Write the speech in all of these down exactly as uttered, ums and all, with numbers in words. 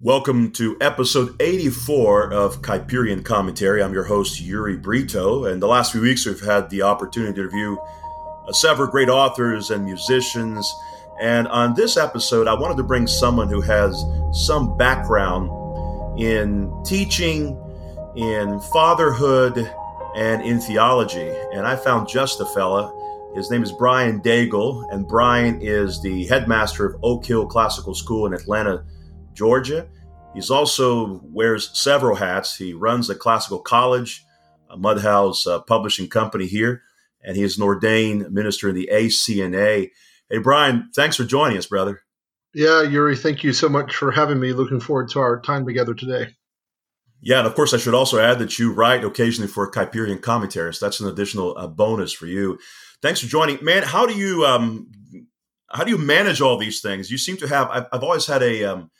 Welcome to episode eighty-four of Kuyperian Commentary. I'm your host, Uri Brito, and the last few weeks we've had the opportunity to review uh, several great authors and musicians, and on this episode I wanted to bring someone who has some background in teaching, in fatherhood, and in theology, and I found just the fella. His name is Brian Daigle, and Brian is the headmaster of Oak Hill Classical School in Atlanta, Georgia. He's also wears several hats. He runs a classical college, a Mud House uh, publishing company here, and he is an ordained minister in the A C N A. Hey, Brian, thanks for joining us, brother. Yeah, Uri, thank you so much for having me. Looking forward to our time together today. Yeah, and of course, I should also add that you write occasionally for Kuyperian Commentary, so that's an additional uh, bonus for you. Thanks for joining. Man, how do you um, how do you manage all these things? You seem to have, I've, I've always had a... Um,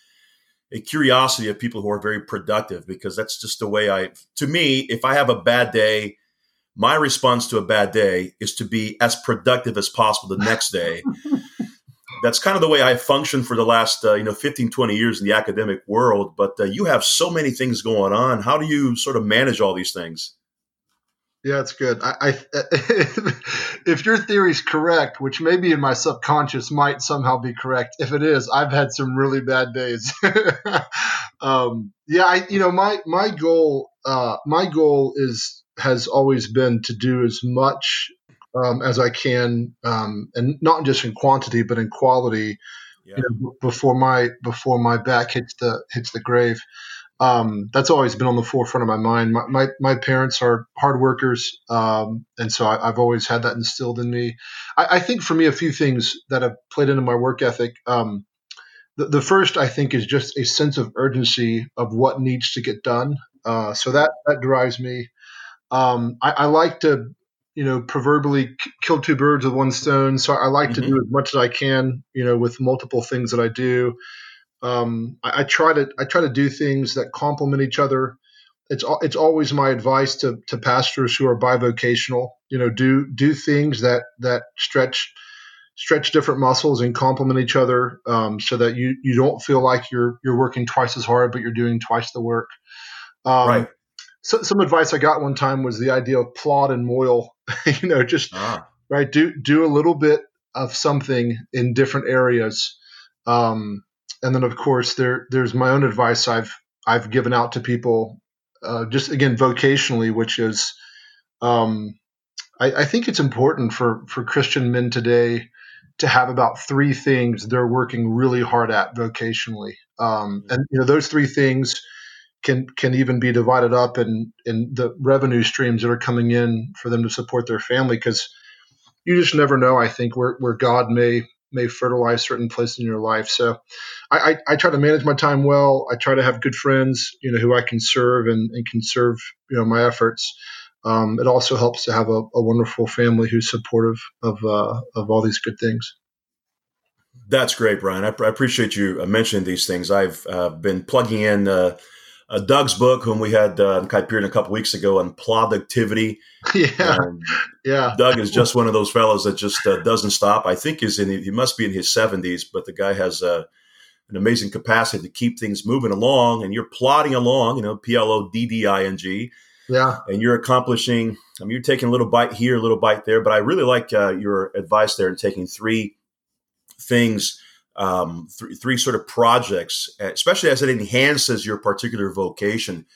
a curiosity of people who are very productive, because that's just the way I, to me, if I have a bad day, my response to a bad day is to be as productive as possible the next day. That's kind of the way I function for the last, uh, you know, fifteen, twenty years in the academic world, but uh, you have so many things going on. How do you sort of manage all these things? Yeah, it's good. I, I, if your theory is correct, which maybe in my subconscious might somehow be correct, if it is, I've had some really bad days. um, yeah, I, you know, my my goal, uh, my goal is has always been to do as much um, as I can, um, and not just in quantity but in quality. Yeah. You know, before my before my back hits the hits the grave. Um, that's always been on the forefront of my mind. My my, my parents are hard workers, um, and so I, I've always had that instilled in me. I, I think for me, a few things that have played into my work ethic. Um, the, the first, I think, is just a sense of urgency of what needs to get done. Uh, so that that drives me. Um, I, I like to, you know, proverbially kill two birds with one stone. So I like mm-hmm. to do as much as I can, you know, with multiple things that I do. Um, I, I try to I try to do things that complement each other. It's it's always my advice to to pastors who are bivocational. You know, do do things that that stretch stretch different muscles and complement each other, um, so that you you don't feel like you're you're working twice as hard, but you're doing twice the work. Um, right. So, some advice I got one time was the idea of plod and moil. you know, just ah. right do do a little bit of something in different areas. Um, And then, of course, there there's my own advice I've I've given out to people, uh, just again vocationally, which is, um, I, I think it's important for for Christian men today to have about three things they're working really hard at vocationally, um, and you know those three things can can even be divided up in in the revenue streams that are coming in for them to support their family, because you just never know, I think, where where God may. may fertilize certain places in your life. So I, I, I try to manage my time well. I try to have good friends, you know, who I can serve and, and can serve, you know, my efforts. Um, it also helps to have a, a wonderful family who's supportive of uh, of all these good things. That's great, Brian. I, I appreciate you mentioning these things. I've uh, been plugging in uh, uh, Doug's book, whom we had uh, in Kuyperian a couple weeks ago, on productivity. Yeah. Um, Yeah, Doug is just one of those fellows that just uh, doesn't stop. I think is in he must be in his seventies, but the guy has uh, an amazing capacity to keep things moving along. And you're plodding along, you know, P L O D D I N G. Yeah, and you're accomplishing. I mean, you're taking a little bite here, a little bite there. But I really like uh, your advice there in taking three things, um, th- three sort of projects, especially as it enhances your particular vocation.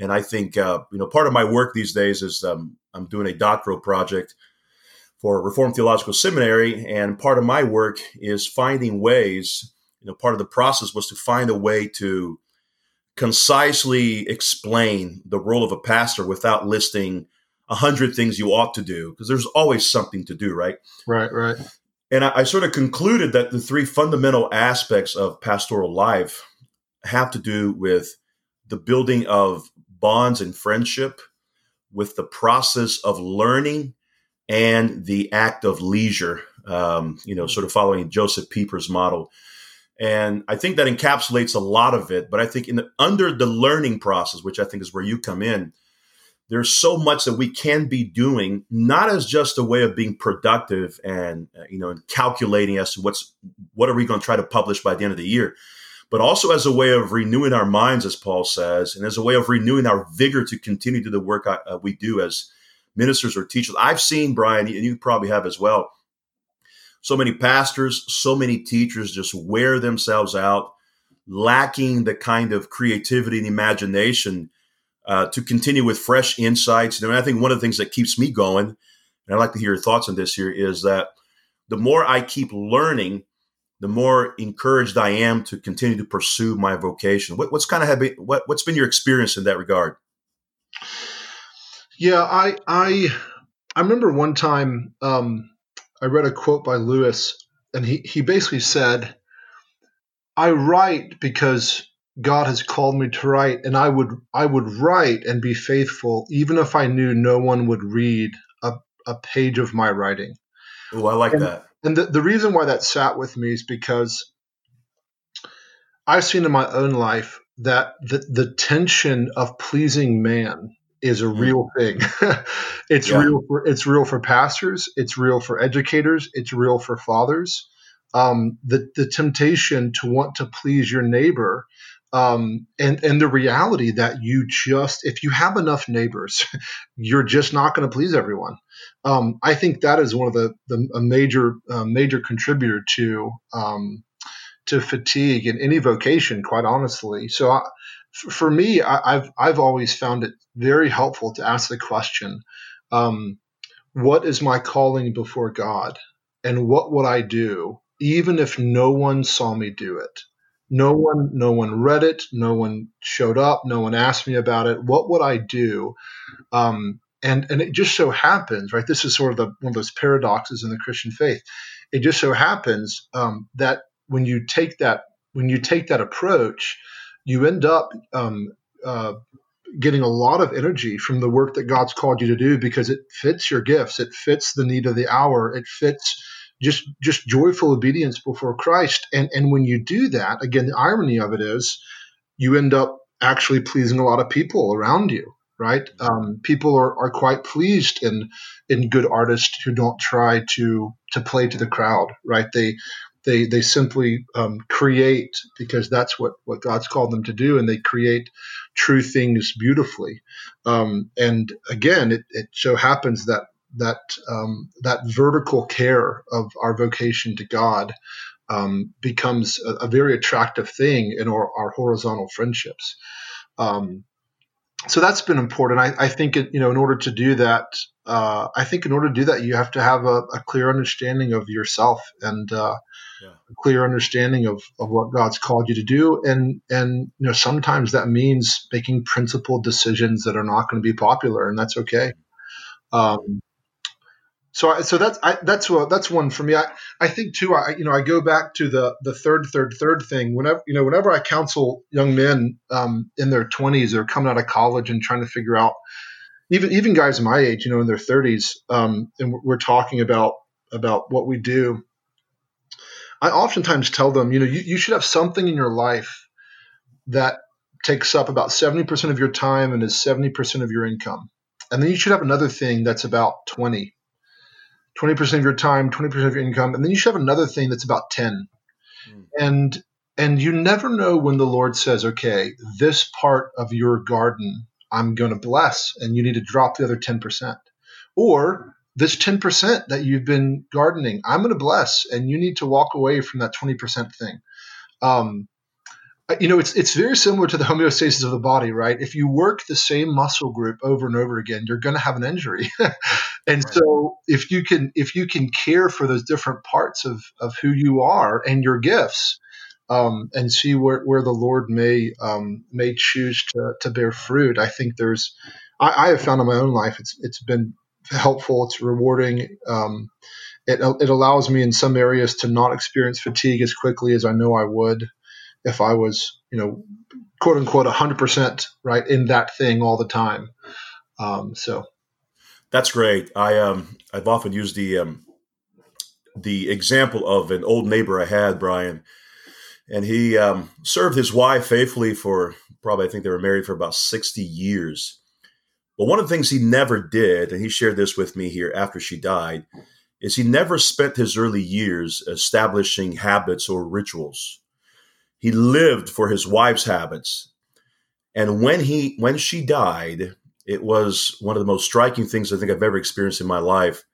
And I think, uh, you know, part of my work these days is um, I'm doing a doctoral project for Reformed Theological Seminary. And part of my work is finding ways, you know, part of the process was to find a way to concisely explain the role of a pastor without listing a hundred things you ought to do, because there's always something to do, right? Right, right. And I, I sort of concluded that the three fundamental aspects of pastoral life have to do with the building of bonds and friendship, with the process of learning, and the act of leisure, um, you know, sort of following Joseph Pieper's model. And I think that encapsulates a lot of it. But I think in the, under the learning process, which I think is where you come in, there's so much that we can be doing, not as just a way of being productive and, uh, you know, and calculating as to what's, what are we going to try to publish by the end of the year, but also as a way of renewing our minds, as Paul says, and as a way of renewing our vigor to continue to do the work I, uh, we do as ministers or teachers. I've seen, Brian, and you probably have as well, so many pastors, so many teachers just wear themselves out, lacking the kind of creativity and imagination uh, to continue with fresh insights. And I think one of the things that keeps me going, and I'd like to hear your thoughts on this here, is that the more I keep learning, the more encouraged I am to continue to pursue my vocation. What, what's kind of have been, what, what's been your experience in that regard? Yeah, I I, I remember one time um, I read a quote by Lewis, and he, he basically said, I write because God has called me to write, and I would I would write and be faithful even if I knew no one would read a, a page of my writing. Oh, I like and, that. And the, the reason why that sat with me is because I've seen in my own life that the, the tension of pleasing man is a real thing. It's yeah. real for, it's real for pastors. It's real for educators. It's real for fathers. Um, the, the temptation to want to please your neighbor, um, and, and the reality that you just, if you have enough neighbors, you're just not going to please everyone. Um, I think that is one of the, the a major, uh, major contributor to, um, to fatigue in any vocation, quite honestly. So I, for me, I, I've, I've always found it very helpful to ask the question, um, what is my calling before God, and what would I do even if no one saw me do it? No one, no one read it. No one showed up. No one asked me about it. What would I do? Um, and and it just so happens, right? This is sort of the, one of those paradoxes in the Christian faith. It just so happens um, that when you take that when you take that approach, you end up um, uh, getting a lot of energy from the work that God's called you to do, because it fits your gifts. It fits the need of the hour. It fits just just joyful obedience before Christ. And and when you do that, again, the irony of it is you end up actually pleasing a lot of people around you, right? Um, people are, are quite pleased in in good artists who don't try to to play to the crowd, right? They they they simply um, create, because that's what, what God's called them to do, and they create true things beautifully. Um, and again, it, it so happens that that um, that vertical care of our vocation to God um, becomes a, a very attractive thing in our, our horizontal friendships. Um, so that's been important. I, I think, it, you know, in order to do that, uh, I think in order to do that, you have to have a, a clear understanding of yourself and uh, yeah. a clear understanding of, of what God's called you to do. And, and, you know, sometimes that means making principled decisions that are not going to be popular, and that's okay. Um, So, so that's I, that's what, that's one for me. I, I think too. I you know I go back to the the third third third thing. Whenever you know whenever I counsel young men um, in their twenties or coming out of college and trying to figure out, even even guys my age, you know, in their thirties, um, and we're talking about about what we do, I oftentimes tell them, you know, you, you should have something in your life that takes up about seventy percent of your time and is seventy percent of your income, and then you should have another thing that's about twenty. twenty percent of your time, twenty percent of your income, and then you should have another thing that's about ten. Mm. And and you never know when the Lord says, okay, this part of your garden I'm going to bless, and you need to drop the other ten percent. Or this ten percent that you've been gardening, I'm going to bless, and you need to walk away from that twenty percent thing. Um, you know, it's it's very similar to the homeostasis of the body, right? If you work the same muscle group over and over again, you're going to have an injury. And right. So if you can if you can care for those different parts of, of who you are and your gifts, um, and see where, where the Lord may um, may choose to, to bear fruit, I think there's I, I have found in my own life it's it's been helpful, it's rewarding. Um, it it allows me in some areas to not experience fatigue as quickly as I know I would if I was, you know, quote unquote, one hundred percent right in that thing all the time. Um, so. That's great. I um I've often used the um the example of an old neighbor I had, Brian, and he um, served his wife faithfully for probably I think they were married for about sixty years. But one of the things he never did, and he shared this with me here after she died, is he never spent his early years establishing habits or rituals. He lived for his wife's habits. And when he when she died, it was one of the most striking things I think I've ever experienced in my life.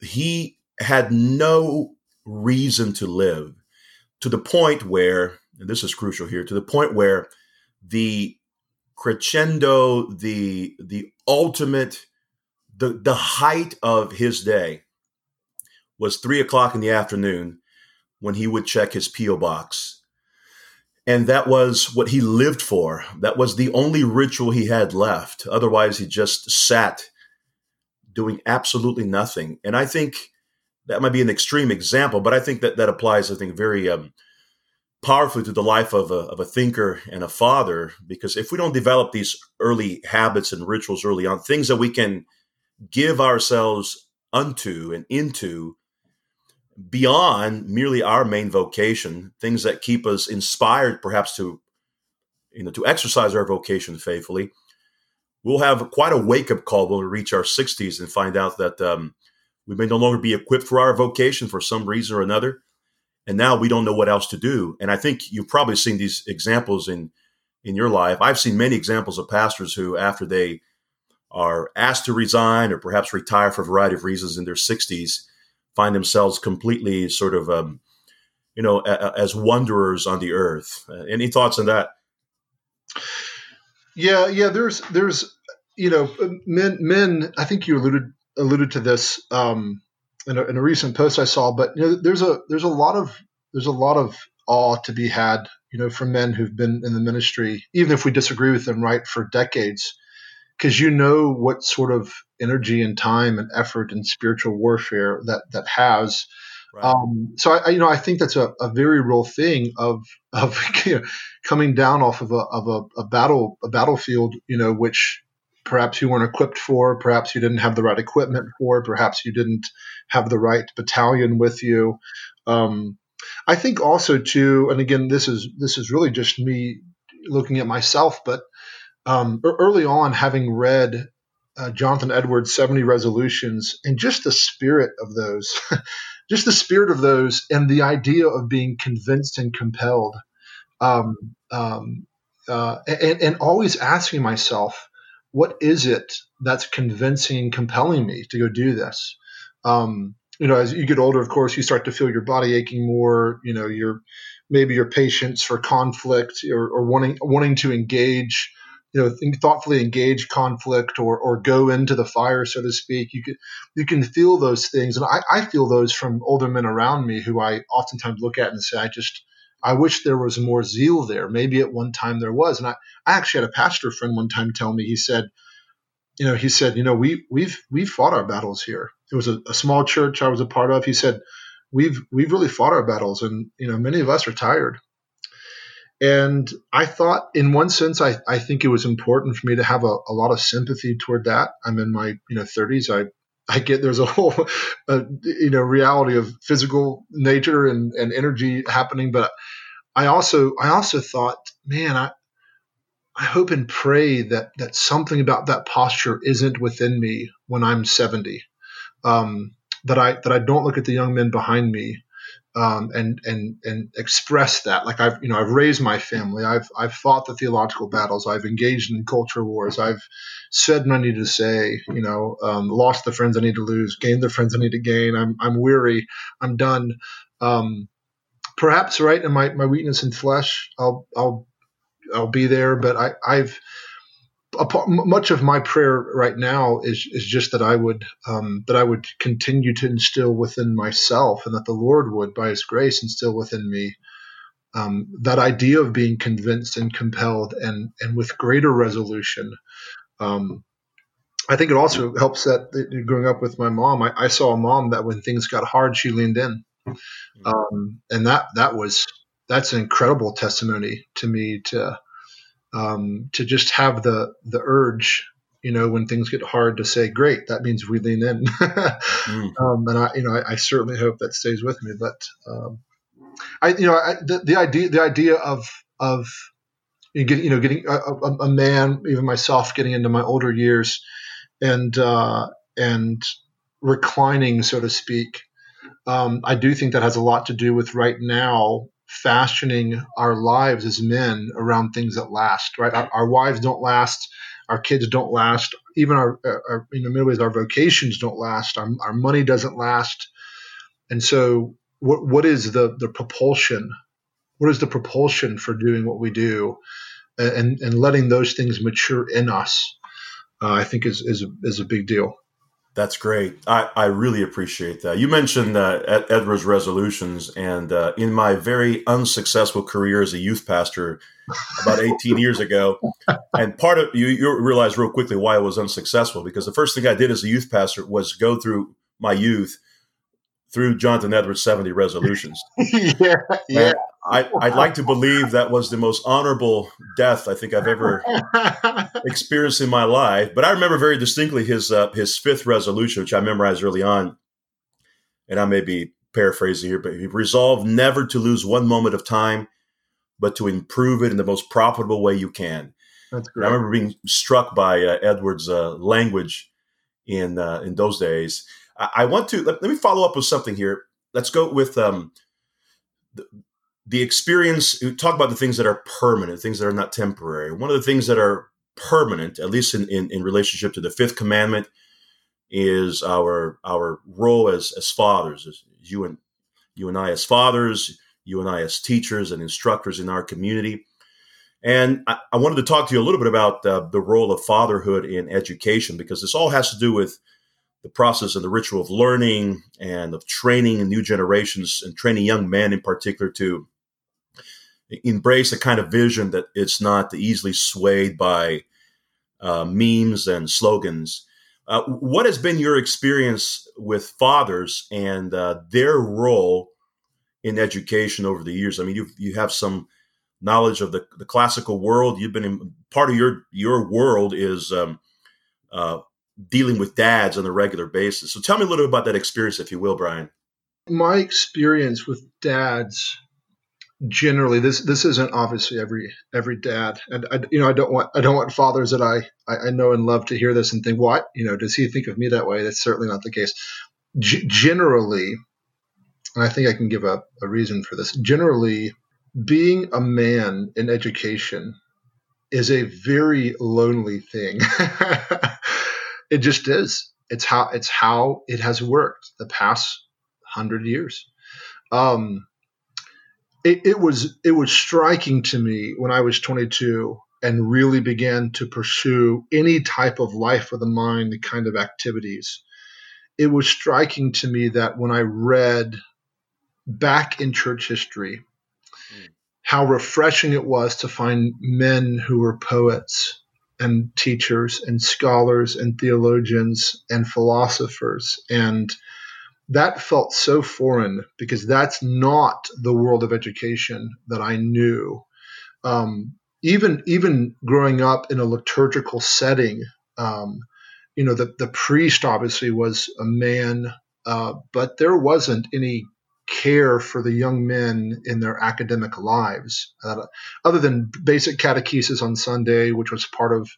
He had no reason to live, to the point where, and this is crucial here, to the point where the crescendo, the the ultimate, the, the height of his day was three o'clock in the afternoon when he would check his P O box. And that was what he lived for. That was the only ritual he had left. Otherwise, he just sat doing absolutely nothing. And I think that might be an extreme example, but I think that that applies, I think, very um, powerfully to the life of a, of a thinker and a father, because if we don't develop these early habits and rituals early on, things that we can give ourselves unto and into beyond merely our main vocation, things that keep us inspired perhaps to, you know, to exercise our vocation faithfully, we'll have quite a wake-up call when we reach our sixties and find out that um, we may no longer be equipped for our vocation for some reason or another. And now we don't know what else to do. And I think you've probably seen these examples in, in your life. I've seen many examples of pastors who, after they are asked to resign or perhaps retire for a variety of reasons in their sixties, find themselves completely sort of, um, you know, a, a, as wanderers on the earth. Uh, any thoughts on that? Yeah, yeah. There's, there's, you know, men. Men. I think you alluded alluded to this um, in, a, in a recent post I saw. But you know, there's a there's a lot of there's a lot of awe to be had, you know, from men who've been in the ministry, even if we disagree with them, right, for decades, because you know what sort of energy and time and effort and spiritual warfare that that has. Right. Um, so I, I, you know, I think that's a, a very real thing of of you know, coming down off of a of a, a battle a battlefield, you know, which perhaps you weren't equipped for, perhaps you didn't have the right equipment for, perhaps you didn't have the right battalion with you. Um, I think also too, and again, this is this is really just me looking at myself, but um, early on, having read uh, Jonathan Edwards' seventy Resolutions, and just the spirit of those. Just the spirit of those and the idea of being convinced and compelled, um, um, uh, and, and always asking myself, what is it that's convincing and compelling me to go do this? Um, you know, as you get older, of course, you start to feel your body aching more, you know, your maybe your patience for conflict or, or wanting wanting to engage, you know, think, thoughtfully engage conflict or or go into the fire, so to speak. You can you can feel those things, and I, I feel those from older men around me who I oftentimes look at and say, I just I wish there was more zeal there. Maybe at one time there was, and I, I actually had a pastor friend one time tell me. He said, you know, he said, you know, we we've we've fought our battles here. It was a, a small church I was a part of. He said, we've we've really fought our battles, and you know, many of us are tired. And I thought, in one sense, I, I think it was important for me to have a, a lot of sympathy toward that. I'm in my you know thirties. I, I get there's a whole uh, you know reality of physical nature and, and energy happening. But I also I also thought, man, I I hope and pray that that something about that posture isn't within me when I'm seventy. Um, that I that I don't look at the young men behind me Um, and and and express that, like I've you know I've raised my family, I've I've fought the theological battles, I've engaged in culture wars, I've said what I need to say, you know, um, lost the friends I need to lose, gained the friends I need to gain. I'm I'm weary, I'm done. Um, perhaps right in my, my weakness in flesh, I'll I'll I'll be there, but I I've much of my prayer right now is is just that I would um, that I would continue to instill within myself, and that the Lord would, by His grace, instill within me um, that idea of being convinced and compelled, and and with greater resolution. Um, I think it also helps that growing up with my mom, I, I saw a mom that when things got hard, she leaned in, um, and that that was that's an incredible testimony to me to. Um, to just have the the urge, you know, when things get hard to say, great, that means we lean in. mm. um, and I, you know, I, I certainly hope that stays with me. But um, I, you know, I, the, the idea, the idea of of you, get, you know, getting a, a, a man, even myself, getting into my older years, and uh, and reclining, so to speak. Um, I do think that has a lot to do with right now fashioning our lives as men around things that last, right? Our, our wives don't last. Our kids don't last. Even our, our in the middle ways, our vocations don't last. Our, our money doesn't last. And so what what is the, the propulsion? What is the propulsion for doing what we do and, and letting those things mature in us? Uh, I think is is a, is a big deal. That's great. I, I really appreciate that. You mentioned uh, Ed, Edward's resolutions, and uh, in my very unsuccessful career as a youth pastor about eighteen years ago, and part of you you realize real quickly why I was unsuccessful, because the first thing I did as a youth pastor was go through my youth through Jonathan Edwards' seventy resolutions. yeah, yeah. I, I'd like to believe that was the most honorable death I think I've ever experienced in my life. But I remember very distinctly his uh, his fifth resolution, which I memorized early on. And I may be paraphrasing here, but he resolved never to lose one moment of time, but to improve it in the most profitable way you can. That's great. And I remember being struck by uh, Edwards' uh, language in uh, in those days. I want to, let me follow up with something here. Let's go with um, the, the experience. You talk about the things that are permanent, things that are not temporary. One of the things that are permanent, at least in, in, in relationship to the fifth commandment, is our our role as as fathers, as you and you and I as fathers, you and I as teachers and instructors in our community. And I, I wanted to talk to you a little bit about uh, the role of fatherhood in education, because this all has to do with the process and the ritual of learning and of training in new generations and training young men in particular to embrace a kind of vision that it's not easily swayed by uh, memes and slogans. Uh, what has been your experience with fathers and uh, their role in education over the years? I mean, you you have some knowledge of the, the classical world. You've been in, part of your, your world is um, uh, dealing with dads on a regular basis. So tell me a little bit about that experience, if you will, Brian. My experience with dads generally, this this isn't obviously every every dad. And I, you know, I don't want I don't want fathers that I, I know and love to hear this and think, what, you know, does he think of me that way? That's certainly not the case. G- generally, and I think I can give a, a reason for this. Generally, being a man in education is a very lonely thing. It just is. It's how it's how it has worked the past hundred years. Um, it, it was it was striking to me when I was twenty-two and really began to pursue any type of life of the mind kind of activities. It was striking to me that when I read back in church history, mm. how refreshing it was to find men who were poets and teachers and scholars and theologians and philosophers. And that felt so foreign, because that's not the world of education that I knew. Um, even even growing up in a liturgical setting, um, you know, the, the priest obviously was a man, uh, but there wasn't any care for the young men in their academic lives, uh, other than basic catechesis on Sunday, which was part of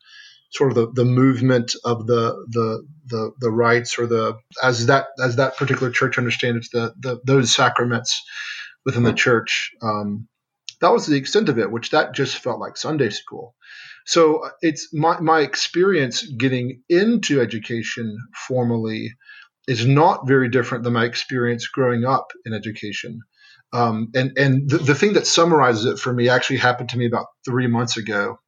sort of the, the movement of the, the the the rites, or the as that as that particular church understand it's the, the those sacraments within the church. Um, that was the extent of it, which that just felt like Sunday school. So it's my my experience getting into education formally is not very different than my experience growing up in education. Um, and and the, the thing that summarizes it for me actually happened to me about three months ago.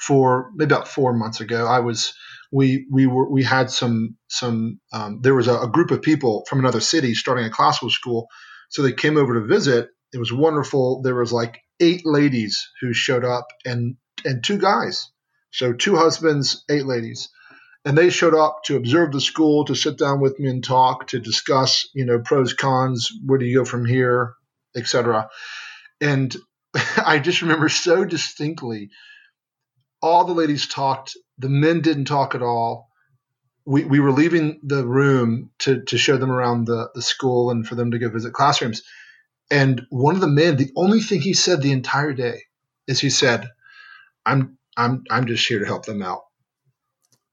For maybe about four months ago, I was we we were we had some some um, there was a, a group of people from another city starting a classical school, so they came over to visit. It was wonderful. There was like eight ladies who showed up and and two guys, so two husbands, eight ladies. And they showed up to observe the school, to sit down with me and talk, to discuss, you know, pros, cons, where do you go from here, et cetera. And I just remember so distinctly, all the ladies talked, the men didn't talk at all. We we were leaving the room to to show them around the, the school and for them to go visit classrooms. And one of the men, the only thing he said the entire day is he said, I'm I'm I'm just here to help them out.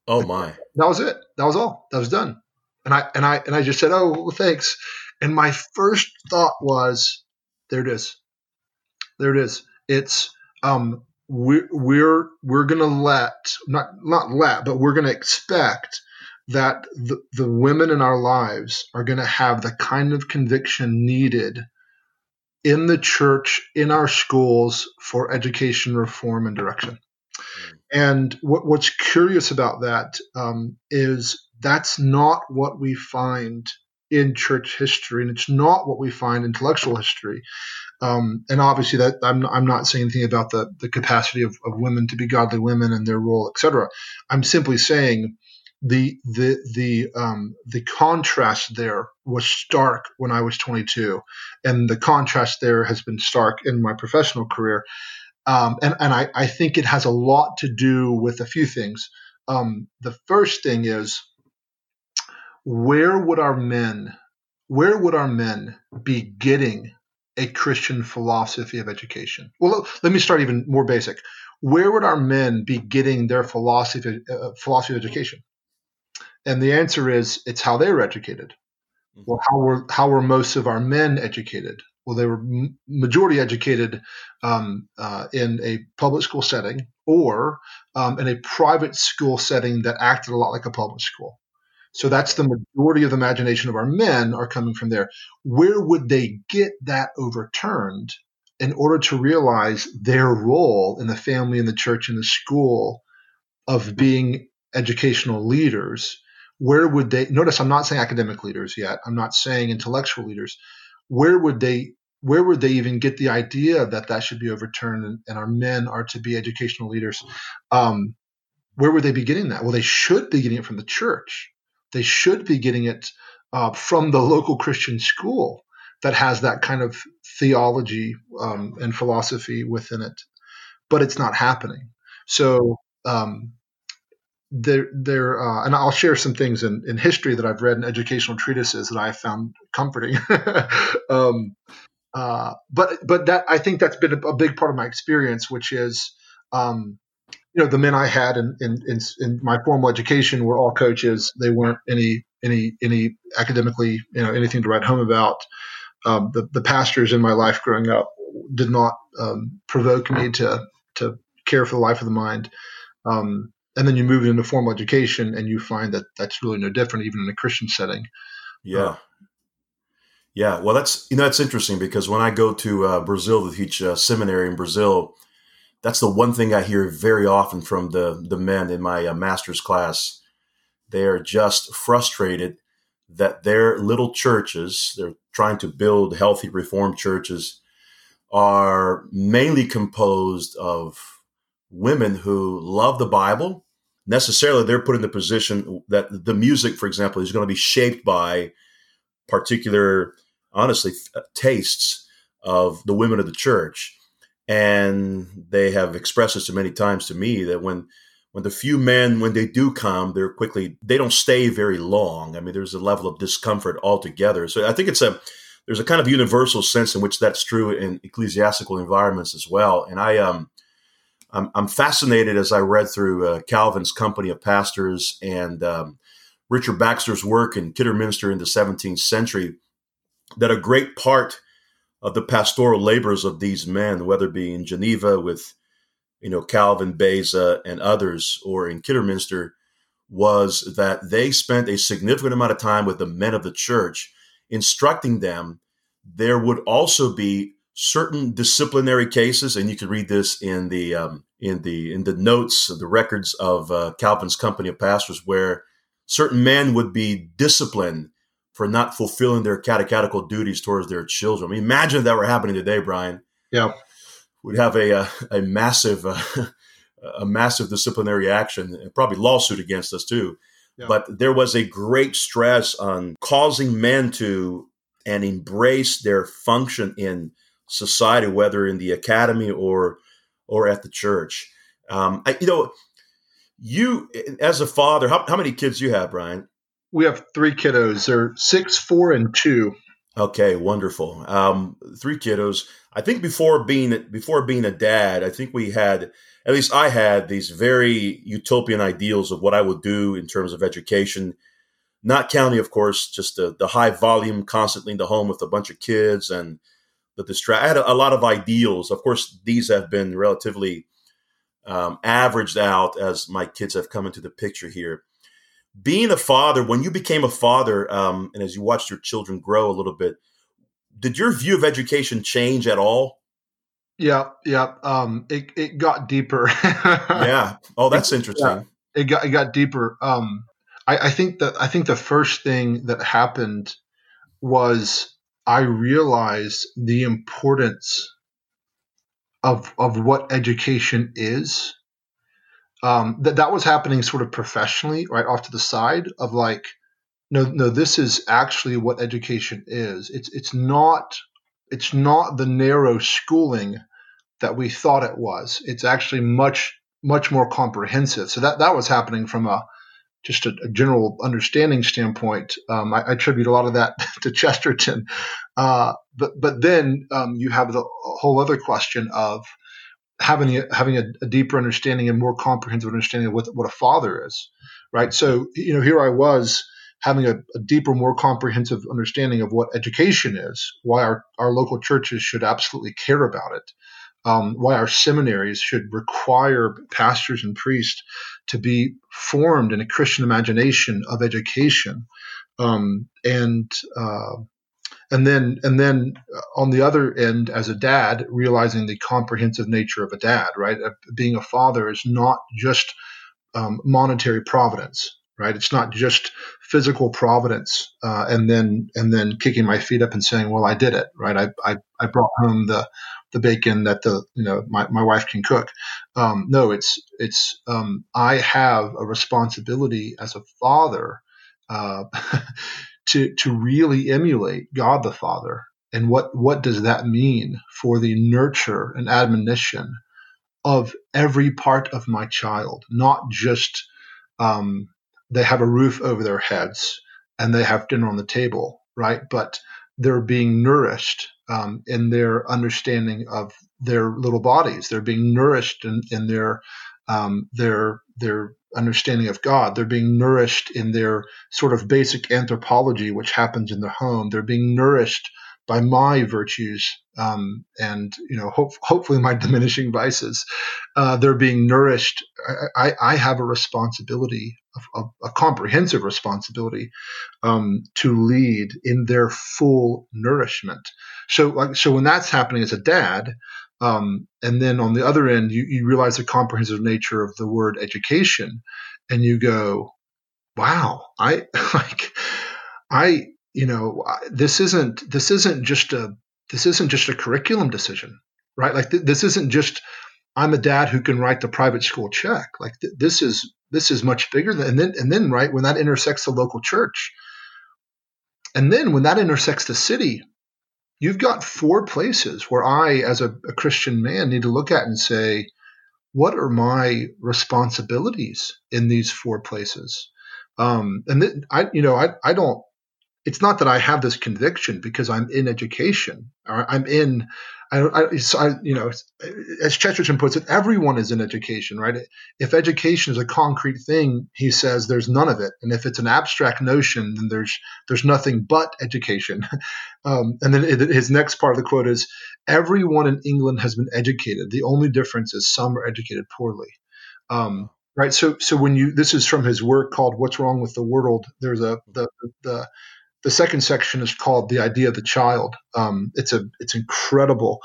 Oh my! That was it. That was all. That was done. And I and I and I just said, "Oh, well, thanks." And my first thought was, "There it is. There it is. It's um, we, we're we're going to let not not let, but we're going to expect that the, the women in our lives are going to have the kind of conviction needed in the church, in our schools, for education reform and direction. And what, what's curious about that um, is that's not what we find in church history, and it's not what we find in intellectual history. Um, and obviously, that I'm, I'm not saying anything about the, the capacity of, of women to be godly women and their role, et cetera. I'm simply saying the the the um, the contrast there was stark when I was twenty-two, and the contrast there has been stark in my professional career. Um, and and I, I think it has a lot to do with a few things. Um, the first thing is, where would our men, where would our men be getting a Christian philosophy of education? Well, let me start even more basic. Where would our men be getting their philosophy, uh, philosophy of education? And the answer is, it's how they were educated. Well, how were how were most of our men educated? Well, they were majority educated um, uh, in a public school setting or um, in a private school setting that acted a lot like a public school. So that's the majority of the imagination of our men are coming from there. Where would they get that overturned in order to realize their role in the family, in the church, in the school of being educational leaders? Where would they – notice I'm not saying academic leaders yet. I'm not saying intellectual leaders. Where would they where would they even get the idea that that should be overturned and, and our men are to be educational leaders? Um, where would they be getting that? Well, they should be getting it from the church. They should be getting it uh, from the local Christian school that has that kind of theology um, and philosophy within it, but it's not happening. So um, there, there, uh, and I'll share some things in, in history that I've read in educational treatises that I found comforting. um, uh, but, but that I think that's been a, a big part of my experience, which is. Um, You know, the men I had in, in, in, in my formal education were all coaches. They weren't any any any academically, you know, anything to write home about. Um, the, the pastors in my life growing up did not um, provoke me to to care for the life of the mind. Um, and then you move into formal education, and you find that that's really no different, even in a Christian setting. Yeah, yeah. Well, that's you know that's interesting because when I go to uh, Brazil to teach uh, seminary in Brazil. That's the one thing I hear very often from the, the men in my uh, master's class. They are just frustrated that their little churches, they're trying to build healthy reformed churches, are mainly composed of women who love the Bible. Necessarily, they're put in the position that the music, for example, is going to be shaped by particular, honestly, tastes of the women of the church. And they have expressed this many times to me that when when the few men, when they do come, they're quickly, they don't stay very long. I mean, there's a level of discomfort altogether. So I think it's a, there's a kind of universal sense in which that's true in ecclesiastical environments as well. And I, um, I'm, I'm fascinated as I read through uh, Calvin's Company of Pastors and um, Richard Baxter's work in Kidderminster in the seventeenth century, that a great part of the pastoral labors of these men, whether it be in Geneva with, you know, Calvin, Beza, and others, or in Kidderminster, was that they spent a significant amount of time with the men of the church, instructing them. There would also be certain disciplinary cases, and you can read this in the um, in the in the notes, the records of uh, Calvin's Company of Pastors, where certain men would be disciplined for not fulfilling their catechetical duties towards their children. I mean, imagine if that were happening today, Brian. Yeah, we'd have a a, a massive uh, a massive disciplinary action, and probably lawsuit against us too. Yeah. But there was a great stress on causing men to and embrace their function in society, whether in the academy or or at the church. Um, I, you know, you as a father, how, how many kids do you have, Brian? We have three kiddos. They're six, four, and two. Okay, wonderful. Um, three kiddos. I think before being before being a dad, I think we had, at least I had, these very utopian ideals of what I would do in terms of education. Not counting, of course, just the, the high volume constantly in the home with a bunch of kids and But the stra- I had a, a lot of ideals. Of course, these have been relatively um, averaged out as my kids have come into the picture here. Being a father, when you became a father, um, and as you watched your children grow a little bit, did your view of education change at all? Yeah, yeah. Um, it it got deeper. Yeah. Oh, that's it, interesting. Yeah, it got it got deeper. Um, I, I think that I think the first thing that happened was I realized the importance of of what education is. Um, that that was happening sort of professionally, right off to the side of like, no, no, this is actually what education is. It's it's not it's not the narrow schooling that we thought it was. It's actually much, much more comprehensive. So that, that was happening from a just a, a general understanding standpoint. Um, I, I attribute a lot of that to Chesterton. Uh, but but then um, you have the whole other question of having a, having a, a deeper understanding and more comprehensive understanding of what what a father is, right? So you know, here I was having a, a deeper, more comprehensive understanding of what education is, why our, our local churches should absolutely care about it, um, why our seminaries should require pastors and priests to be formed in a Christian imagination of education, um, and uh, and then and then on the other end, as a dad, realizing the comprehensive nature of a dad, right? Being a father is not just um, monetary providence. Right, it's not just physical providence, uh, and then and then kicking my feet up and saying, "Well, I did it." Right, I I, I brought home the, the bacon that the you know my, my wife can cook. Um, no, it's it's um, I have a responsibility as a father uh, to to really emulate God the Father, and what what does that mean for the nurture and admonition of every part of my child, not just. Um, They have a roof over their heads and they have dinner on the table, right? But they're being nourished um, in their understanding of their little bodies. They're being nourished in, in their um, their their understanding of God. They're being nourished in their sort of basic anthropology, which happens in the home. They're being nourished by my virtues um, and, you know, hope, hopefully my diminishing vices. Uh, they're being nourished. I, I have a responsibility. A, a comprehensive responsibility um, to lead in their full nourishment. So, like, so when that's happening as a dad, um, and then on the other end, you, you realize the comprehensive nature of the word education, and you go, "Wow, I like, I, you know, I, this isn't this isn't just a this isn't just a curriculum decision, right? Like, th- this isn't just I'm a dad who can write the private school check. Like, th- this is." This is much bigger than, and then, and then, right, when that intersects the local church, and then when that intersects the city, you've got four places where I, as a, a Christian man, need to look at and say, what are my responsibilities in these four places? Um, and then I, you know, I, I don't. It's not that I have this conviction because I'm in education. Or I'm in, I, I, so I, you know, as Chesterton puts it, everyone is in education, right? If education is a concrete thing, he says there's none of it, and if it's an abstract notion, then there's there's nothing but education. Um, and then his next part of the quote is, "Everyone in England has been educated. The only difference is some are educated poorly." Um, right. So so when you this is from his work called "What's Wrong with the World." There's a the the The second section is called "The Idea of the Child." Um, it's a it's incredible,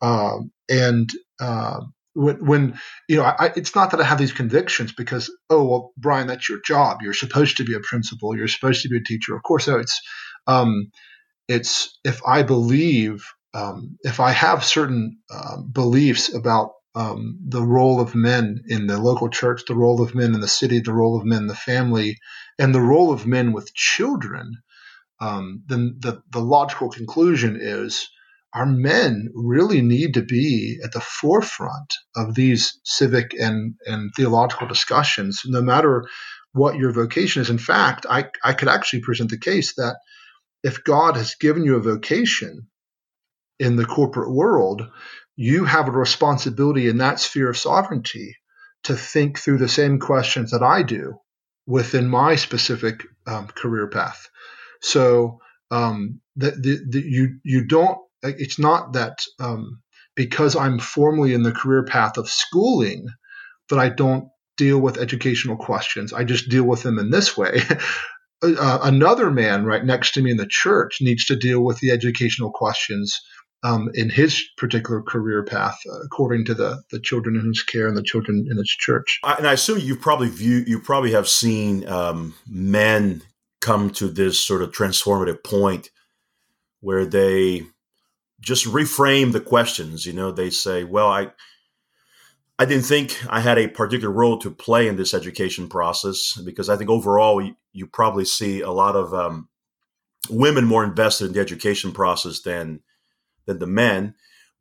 um, and uh, when, when you know, I, it's not that I have these convictions because oh well, Brian, that's your job. You're supposed to be a principal. You're supposed to be a teacher. Of course, no. It's um, it's if I believe, um, if I have certain uh, beliefs about um, the role of men in the local church, the role of men in the city, the role of men in the family, and the role of men with children. Um, then the, the logical conclusion is our men really need to be at the forefront of these civic and, and theological discussions, no matter what your vocation is. In fact, I, I could actually present the case that if God has given you a vocation in the corporate world, you have a responsibility in that sphere of sovereignty to think through the same questions that I do within my specific um, career path. So um, the, the, the, you you don't it's not that um, because I'm formally in the career path of schooling that I don't deal with educational questions. I just deal with them in this way. uh, another man right next to me in the church needs to deal with the educational questions um, in his particular career path, uh, according to the the children in his care and the children in his church. I, and I assume you probably view you probably have seen um, men come to this sort of transformative point where they just reframe the questions. You know, they say, well, I I didn't think I had a particular role to play in this education process, because I think overall you, you probably see a lot of um, women more invested in the education process than than the men.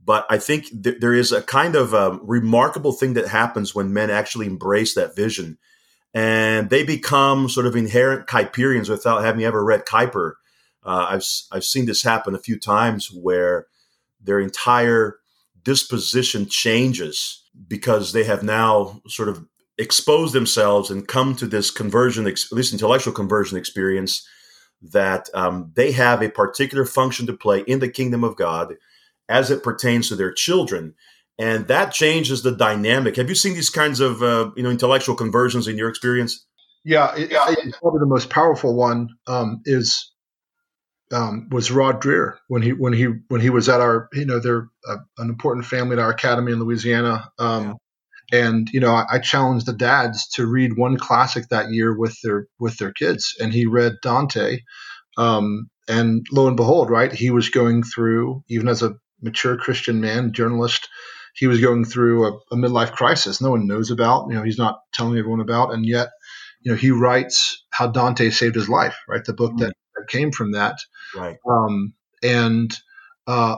But I think th- there is a kind of um, remarkable thing that happens when men actually embrace that vision, and they become sort of inherent Kuyperians without having ever read Kuyper. Uh, I've I've seen this happen a few times where their entire disposition changes because they have now sort of exposed themselves and come to this conversion, ex- at least intellectual conversion experience, that um, they have a particular function to play in the kingdom of God as it pertains to their children. And that changes the dynamic. Have you seen these kinds of uh, you know intellectual conversions in your experience? Yeah, it, it, probably the most powerful one um, is... Um, was Rod Dreher when he when he when he was at our you know they're a, an important family at our academy in Louisiana, um, yeah. and you know I, I challenged the dads to read one classic that year with their with their kids, and he read Dante, um, and lo and behold, right, he was going through, even as a mature Christian man journalist, he was going through a, a midlife crisis no one knows about, you know he's not telling everyone about, and yet you know he writes how Dante saved his life, right, the book mm-hmm. that came from that, right? Um, and uh,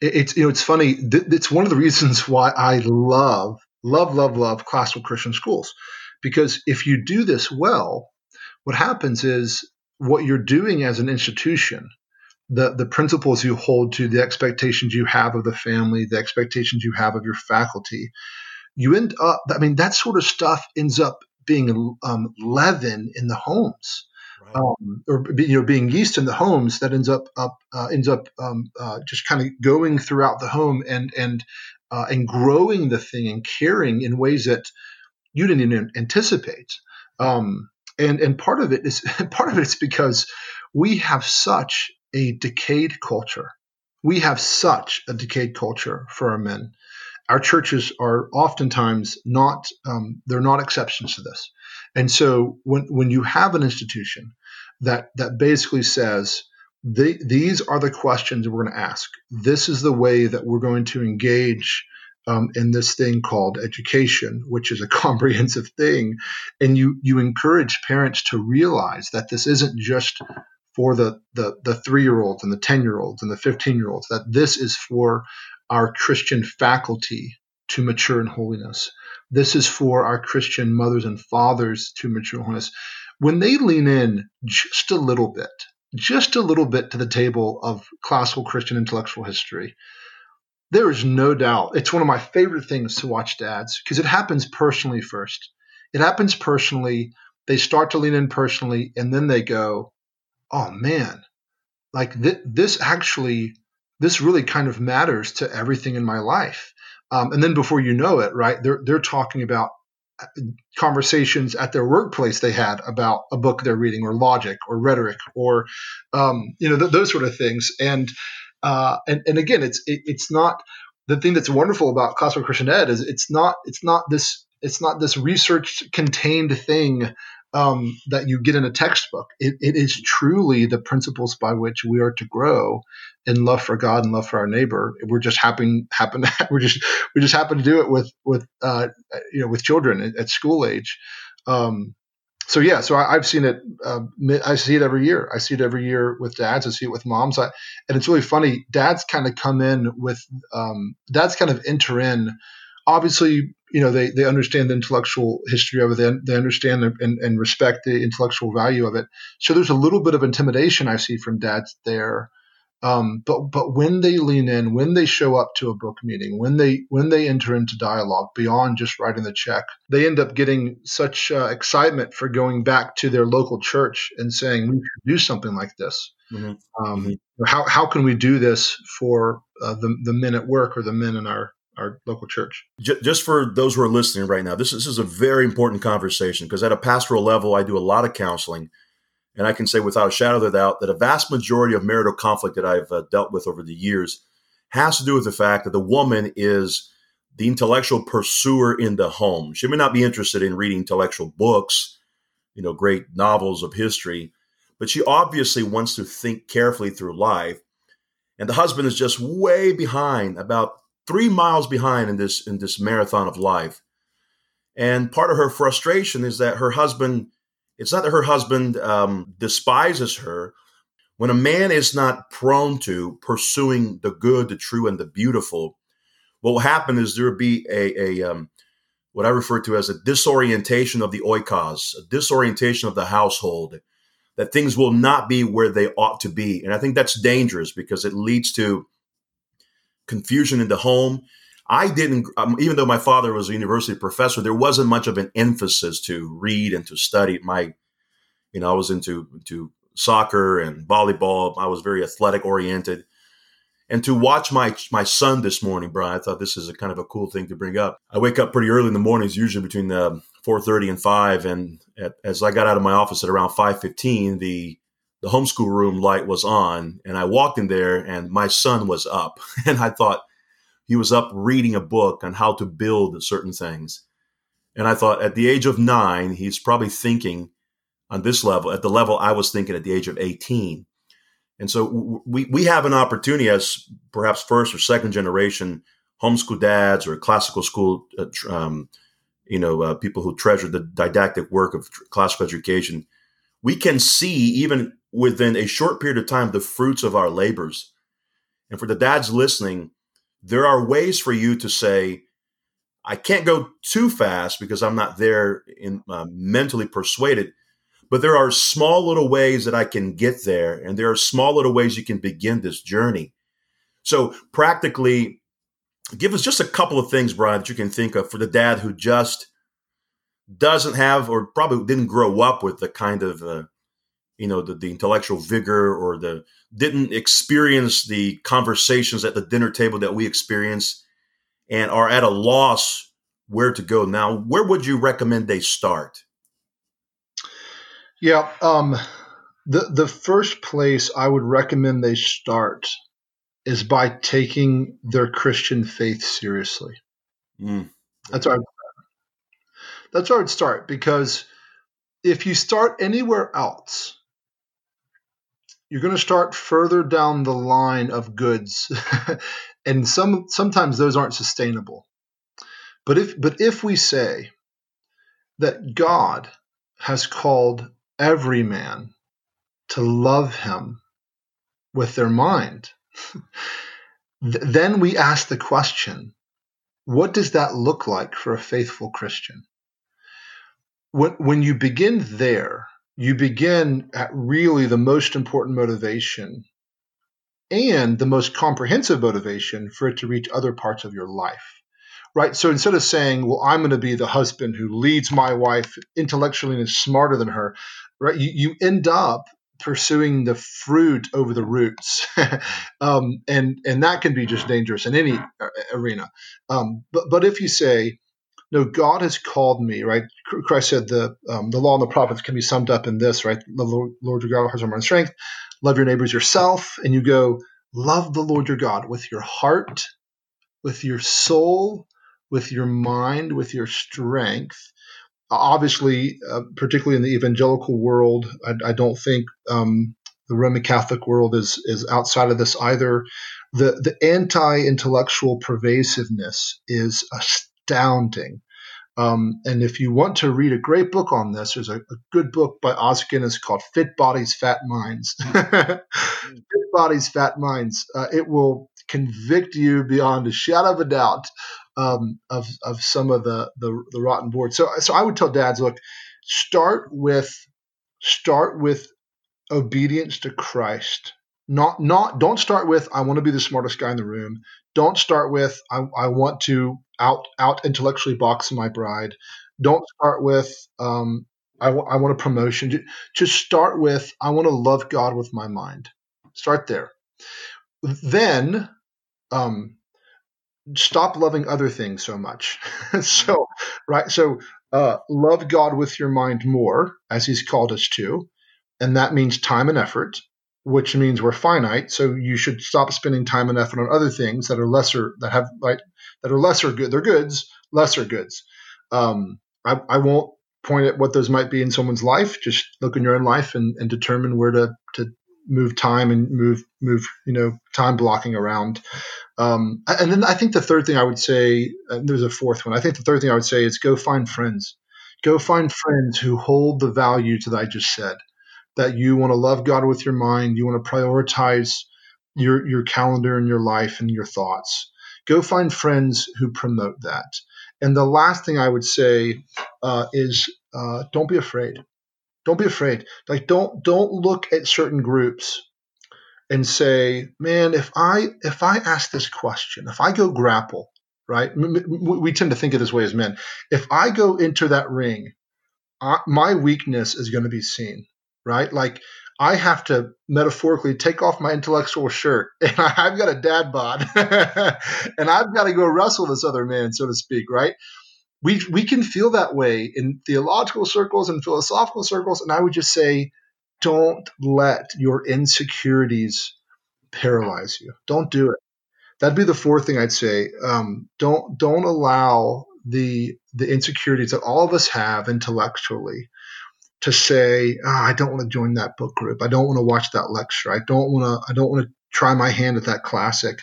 it, it's you know it's funny. Th- it's one of the reasons why I love, love, love, love classical Christian schools, because if you do this well, what happens is what you're doing as an institution, the the principles you hold to, the expectations you have of the family, the expectations you have of your faculty, you end up. I mean, that sort of stuff ends up being um, leaven in the homes. Right. Um, or you know, being yeast in the homes that ends up up uh, ends up um, uh, just kind of going throughout the home and and uh, and growing the thing and caring in ways that you didn't even anticipate. Um, and and part of it is part of it's because we have such a decayed culture. We have such a decayed culture for our men. Our churches are oftentimes not um, they're not exceptions to this. And so when, when you have an institution that that basically says, they, these are the questions we're going to ask, this is the way that we're going to engage um, in this thing called education, which is a comprehensive thing, and you you encourage parents to realize that this isn't just for the, the, the three-year-olds and the ten-year-olds and the fifteen-year-olds, that this is for our Christian faculty to mature in holiness. This is for our Christian mothers and fathers to mature holiness. When they lean in just a little bit, just a little bit to the table of classical Christian intellectual history, there is no doubt. It's one of my favorite things to watch dads, because it happens personally first. It happens personally. They start to lean in personally, and then they go, oh, man, like th- this actually, this really kind of matters to everything in my life. Um, and then before you know it, right, they're they're talking about conversations at their workplace they had about a book they're reading, or logic, or rhetoric, or um, you know th- those sort of things. And uh, and and again, it's it, it's not the thing that's wonderful about classical Christian ed is it's not it's not this it's not this research contained thing um, that you get in a textbook. It, it is truly the principles by which we are to grow in love for God and love for our neighbor. We're just happen happen we're just we just happen to do it with with uh, you know with children at, at school age. Um, so yeah, so I, I've seen it. Uh, I see it every year. I see it every year with dads. I see it with moms. I, and it's really funny. Dads kind of come in with um, dads kind of enter in. Obviously, you know, they, they understand the intellectual history of it. They, they understand and, and respect the intellectual value of it. So there's a little bit of intimidation I see from dads there. Um, but but when they lean in, when they show up to a book meeting, when they when they enter into dialogue beyond just writing the check, they end up getting such uh, excitement for going back to their local church and saying, we should do something like this. Mm-hmm. Um, mm-hmm. How how can we do this for uh, the the men at work or the men in our our local church? Just for those who are listening right now, this is, this is a very important conversation, because at a pastoral level, I do a lot of counseling. And I can say without a shadow of a doubt that a vast majority of marital conflict that I've uh, dealt with over the years has to do with the fact that the woman is the intellectual pursuer in the home. She may not be interested in reading intellectual books, you know, great novels of history, but she obviously wants to think carefully through life. And the husband is just way behind, about three miles behind in this, in this marathon of life. And part of her frustration is that her husband It's not that her husband um, despises her. When a man is not prone to pursuing the good, the true, and the beautiful, what will happen is there will be a, a um, what I refer to as a disorientation of the oikos, a disorientation of the household, that things will not be where they ought to be. And I think that's dangerous because it leads to confusion in the home. I didn't, um, even though my father was a university professor, there wasn't much of an emphasis to read and to study. My, you know, I was into, into soccer and volleyball. I was very athletic oriented. And to watch my my son this morning, Brian, I thought this is a kind of a cool thing to bring up. I wake up pretty early in the mornings, usually between uh, four thirty and five. And at, as I got out of my office at around five fifteen, the the homeschool room light was on. And I walked in there and my son was up. And I thought, he was up reading a book on how to build certain things. And I thought at the age of nine, he's probably thinking on this level, at the level I was thinking at the age of eighteen. And so we, we have an opportunity as perhaps first or second generation homeschool dads or classical school, uh, um, you know, uh, people who treasure the didactic work of classical education. We can see even within a short period of time, the fruits of our labors. And for the dads listening, there are ways for you to say, I can't go too fast because I'm not there in uh, mentally persuaded, but there are small little ways that I can get there. And there are small little ways you can begin this journey. So practically, give us just a couple of things, Brian, that you can think of for the dad who just doesn't have, or probably didn't grow up with the kind of, uh, you know, the, the intellectual vigor, or the didn't experience the conversations at the dinner table that we experience, and are at a loss where to go now. Where would you recommend they start? Yeah, um, the the first place I would recommend they start is by taking their Christian faith seriously. Mm. That's where I would start. That's where I would start, because if you start anywhere else, you're going to start further down the line of goods, and some sometimes those aren't sustainable. But if but if we say that God has called every man to love him with their mind, th- then we ask the question, what does that look like for a faithful Christian? When when you begin there, you begin at really the most important motivation and the most comprehensive motivation for it to reach other parts of your life, right? So instead of saying, well, I'm going to be the husband who leads my wife intellectually and is smarter than her, right? You, you end up pursuing the fruit over the roots. um, and, and that can be just dangerous in any arena. Um, but, but if you say, no, God has called me, right? Christ said the um, the law and the prophets can be summed up in this, right? Love the Lord your God with your heart, mind, and strength. Love your neighbors yourself. And you go, love the Lord your God with your heart, with your soul, with your mind, with your strength. Obviously, uh, particularly in the evangelical world, I, I don't think um, the Roman Catholic world is is outside of this either. The, the anti-intellectual pervasiveness is a astounding. Um, and if you want to read a great book on this, there's a, a good book by Os Guinness called Fit Bodies, Fat Minds. Fit Bodies, Fat Minds. Uh, it will convict you beyond a shadow of a doubt um, of, of some of the, the, the rotten boards. So, so I would tell dads, look, start with, start with obedience to Christ, Not, not, don't start with, I want to be the smartest guy in the room. Don't start with, I, I want to out, out intellectually box my bride. Don't start with, um, I, w- I want a promotion. Just start with, I want to love God with my mind. Start there. Then, um, stop loving other things so much. so, right. So, uh, love God with your mind more, as He's called us to. And that means time and effort, which means we're finite, so you should stop spending time and effort on other things that are lesser, that have like that are lesser good. They're goods, lesser goods. Um, I, I won't point at what those might be in someone's life. Just look in your own life and, and determine where to to move time and move move you know time blocking around. Um, and then I think the third thing I would say, and there's a fourth one. I think the third thing I would say is go find friends. Go find friends who hold the value that I just said. That you want to love God with your mind, you want to prioritize your your calendar and your life and your thoughts. Go find friends who promote that. And the last thing I would say uh, is uh, don't be afraid. Don't be afraid. Like don't don't look at certain groups and say, man, if I if I ask this question, if I go grapple, right? We tend to think of this way as men. If I go into that ring, I, my weakness is going to be seen. Right? Like I have to metaphorically take off my intellectual shirt and I've got a dad bod and I've got to go wrestle this other man, so to speak. Right. We, we can feel that way in theological circles and philosophical circles. And I would just say, don't let your insecurities paralyze you. Don't do it. That'd be the fourth thing I'd say. Um, don't, don't allow the, the insecurities that all of us have intellectually to say, oh, I don't want to join that book group. I don't want to watch that lecture. I don't want to. I don't want to try my hand at that classic.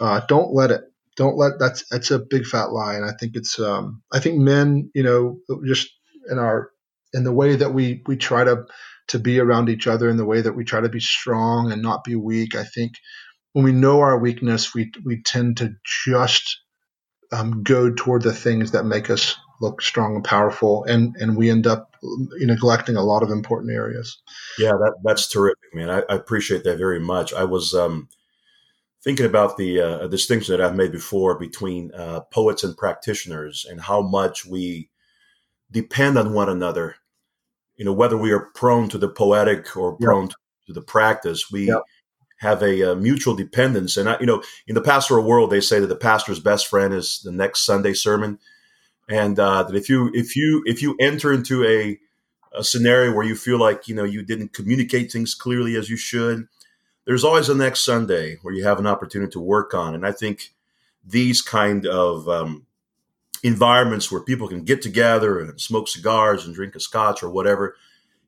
Uh, don't let it. Don't let that's that's a big fat lie. And I think it's. Um, I think men, you know, just in our in the way that we we try to to be around each other, in the way that we try to be strong and not be weak. I think when we know our weakness, we we tend to just um, go toward the things that make us look strong and powerful, and and we end up neglecting a lot of important areas. Yeah, that that's terrific, man. I, I appreciate that very much. I was um, thinking about the uh, distinction that I've made before between uh, poets and practitioners, and how much we depend on one another. You know, whether we are prone to the poetic or prone yep. to the practice, we yep. have a, a mutual dependence. And I, you know, in the pastoral world, they say that the pastor's best friend is the next Sunday sermon. And uh, that if you if you if you enter into a, a scenario where you feel like you know you didn't communicate things clearly as you should, there's always the next Sunday where you have an opportunity to work on. And I think these kind of um, environments where people can get together and smoke cigars and drink a scotch or whatever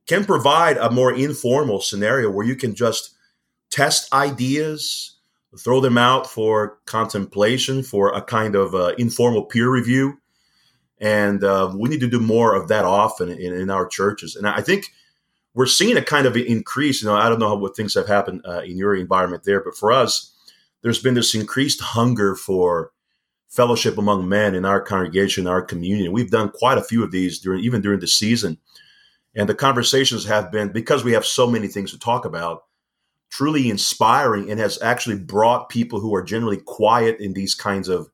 can provide a more informal scenario where you can just test ideas, throw them out for contemplation, for a kind of uh, informal peer review. And uh, we need to do more of that often in, in our churches. And I think we're seeing a kind of increase. You know, I don't know how, what things have happened uh, in your environment there, but for us, there's been this increased hunger for fellowship among men in our congregation, our communion. We've done quite a few of these during, even during the season. And the conversations have been, because we have so many things to talk about, truly inspiring, and has actually brought people who are generally quiet in these kinds of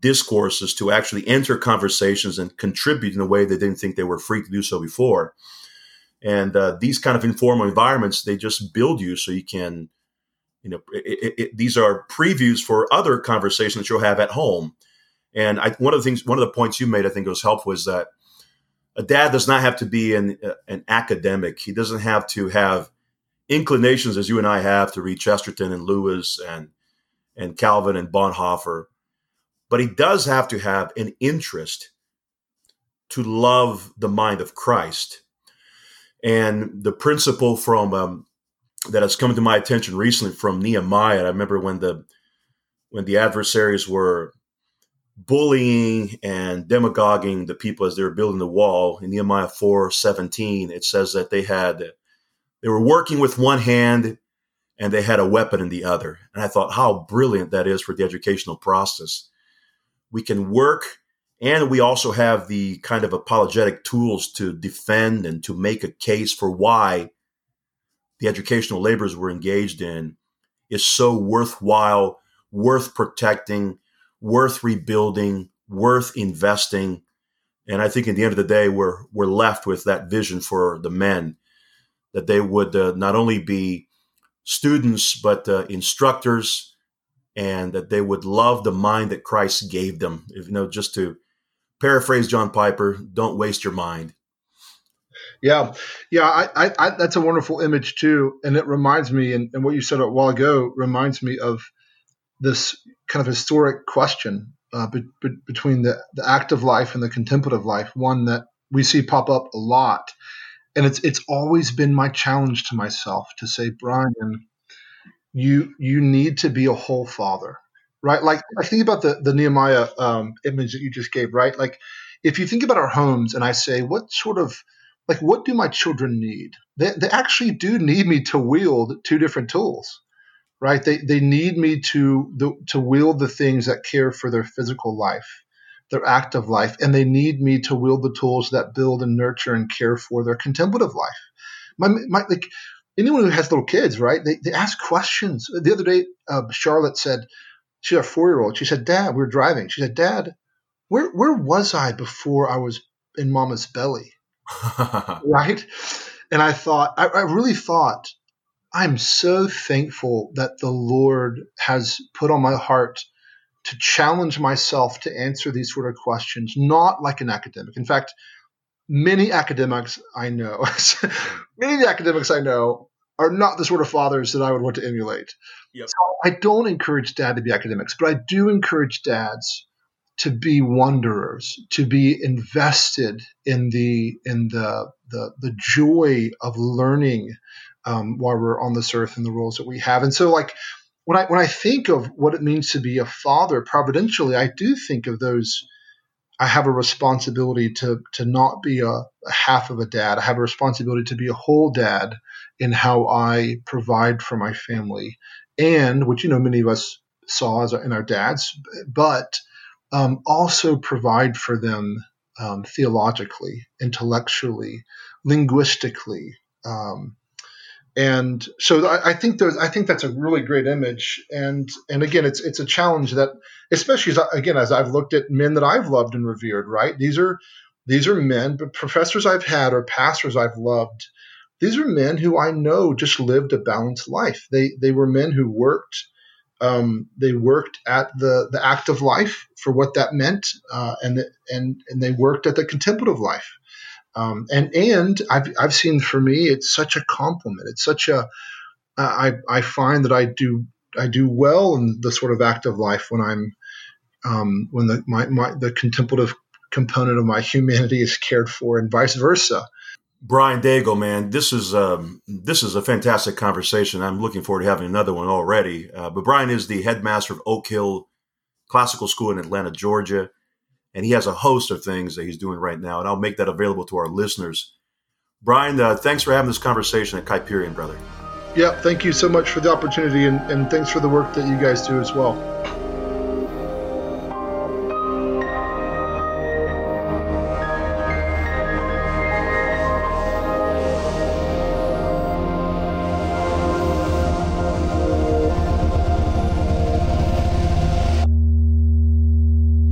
discourses to actually enter conversations and contribute in a way they didn't think they were free to do so before. And uh, these kind of informal environments, they just build you so you can, you know, it, it, it, these are previews for other conversations that you'll have at home. And I, one of the things, one of the points you made, I think was helpful, is that a dad does not have to be an, uh, an academic. He doesn't have to have inclinations as you and I have to read Chesterton and Lewis and, and Calvin and Bonhoeffer. But he does have to have an interest to love the mind of Christ. And the principle from um, that has come to my attention recently from Nehemiah. I remember when the when the adversaries were bullying and demagoguing the people as they were building the wall. In Nehemiah four seventeen, it says that they had they were working with one hand and they had a weapon in the other. And I thought how brilliant that is for the educational process. We can work, and we also have the kind of apologetic tools to defend and to make a case for why the educational laborers were engaged in is so worthwhile, worth protecting, worth rebuilding, worth investing. And I think at the end of the day, we're we're left with that vision for the men, that they would uh, not only be students, but uh, instructors, and that they would love the mind that Christ gave them. If, you know, just to paraphrase John Piper, don't waste your mind. Yeah, yeah, I, I, I, that's a wonderful image too, and it reminds me, and, and what you said a while ago reminds me of this kind of historic question uh, be, be, between the, the active life and the contemplative life, one that we see pop up a lot, and it's it's always been my challenge to myself to say, Brian, you you need to be a whole father, right? Like I think about the the Nehemiah um, image that you just gave, right? Like if you think about our homes, and I say, what sort of Like, what do my children need? They they actually do need me to wield two different tools, right? They they need me to the, to wield the things that care for their physical life, their active life, and they need me to wield the tools that build and nurture and care for their contemplative life. My, my like anyone who has little kids, right? They they ask questions. The other day, uh, Charlotte said, she's a four year old. She said, "Dad, we were driving." She said, "Dad, where where was I before I was in Mama's belly?" Right? And I thought, I, I really thought, I'm so thankful that the Lord has put on my heart to challenge myself to answer these sort of questions, not like an academic. In fact, many academics I know, many of the academics I know are not the sort of fathers that I would want to emulate. Yep. So I don't encourage dad to be academics, but I do encourage dads to be wanderers, to be invested in the in the the, the joy of learning um, while we're on this earth and the roles that we have. And so, like when I when I think of what it means to be a father, providentially, I do think of those. I have a responsibility to to not be a, a half of a dad. I have a responsibility to be a whole dad in how I provide for my family, and which you know many of us saw as in our dads, but Um, also provide for them um, theologically, intellectually, linguistically, um, and so I, I think those. I think that's a really great image, and and again, it's it's a challenge that, especially as I, again as I've looked at men that I've loved and revered. Right, these are these are men, but professors I've had or pastors I've loved. These are men who I know just lived a balanced life. They they were men who worked. Um, they worked at the, the active life for what that meant, uh, and and and they worked at the contemplative life. Um, and and I've I've seen for me it's such a compliment. It's such a I I find that I do I do well in the sort of active life when I'm um, when the my, my the contemplative component of my humanity is cared for, and vice versa. Brian Daigle, man, this is um, this is a fantastic conversation. I'm looking forward to having another one already. Uh, but Brian is the headmaster of Oak Hill Classical School in Atlanta, Georgia, and he has a host of things that he's doing right now, and I'll make that available to our listeners. Brian, uh, thanks for having this conversation at Kuyperian, brother. Yeah, thank you so much for the opportunity, and, and thanks for the work that you guys do as well.